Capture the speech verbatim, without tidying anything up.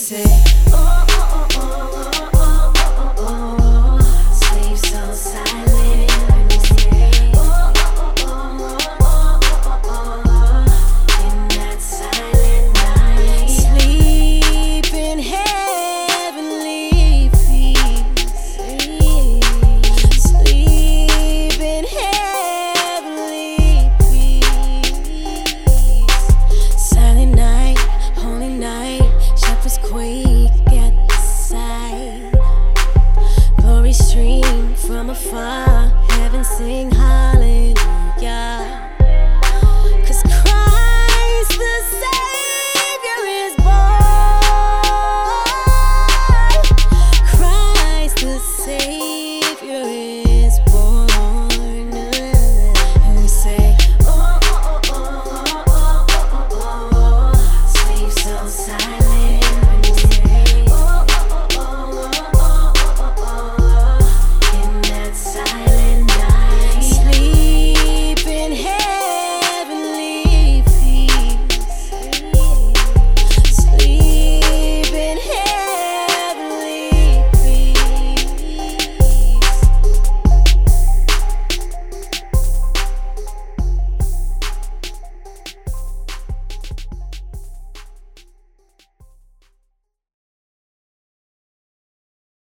say.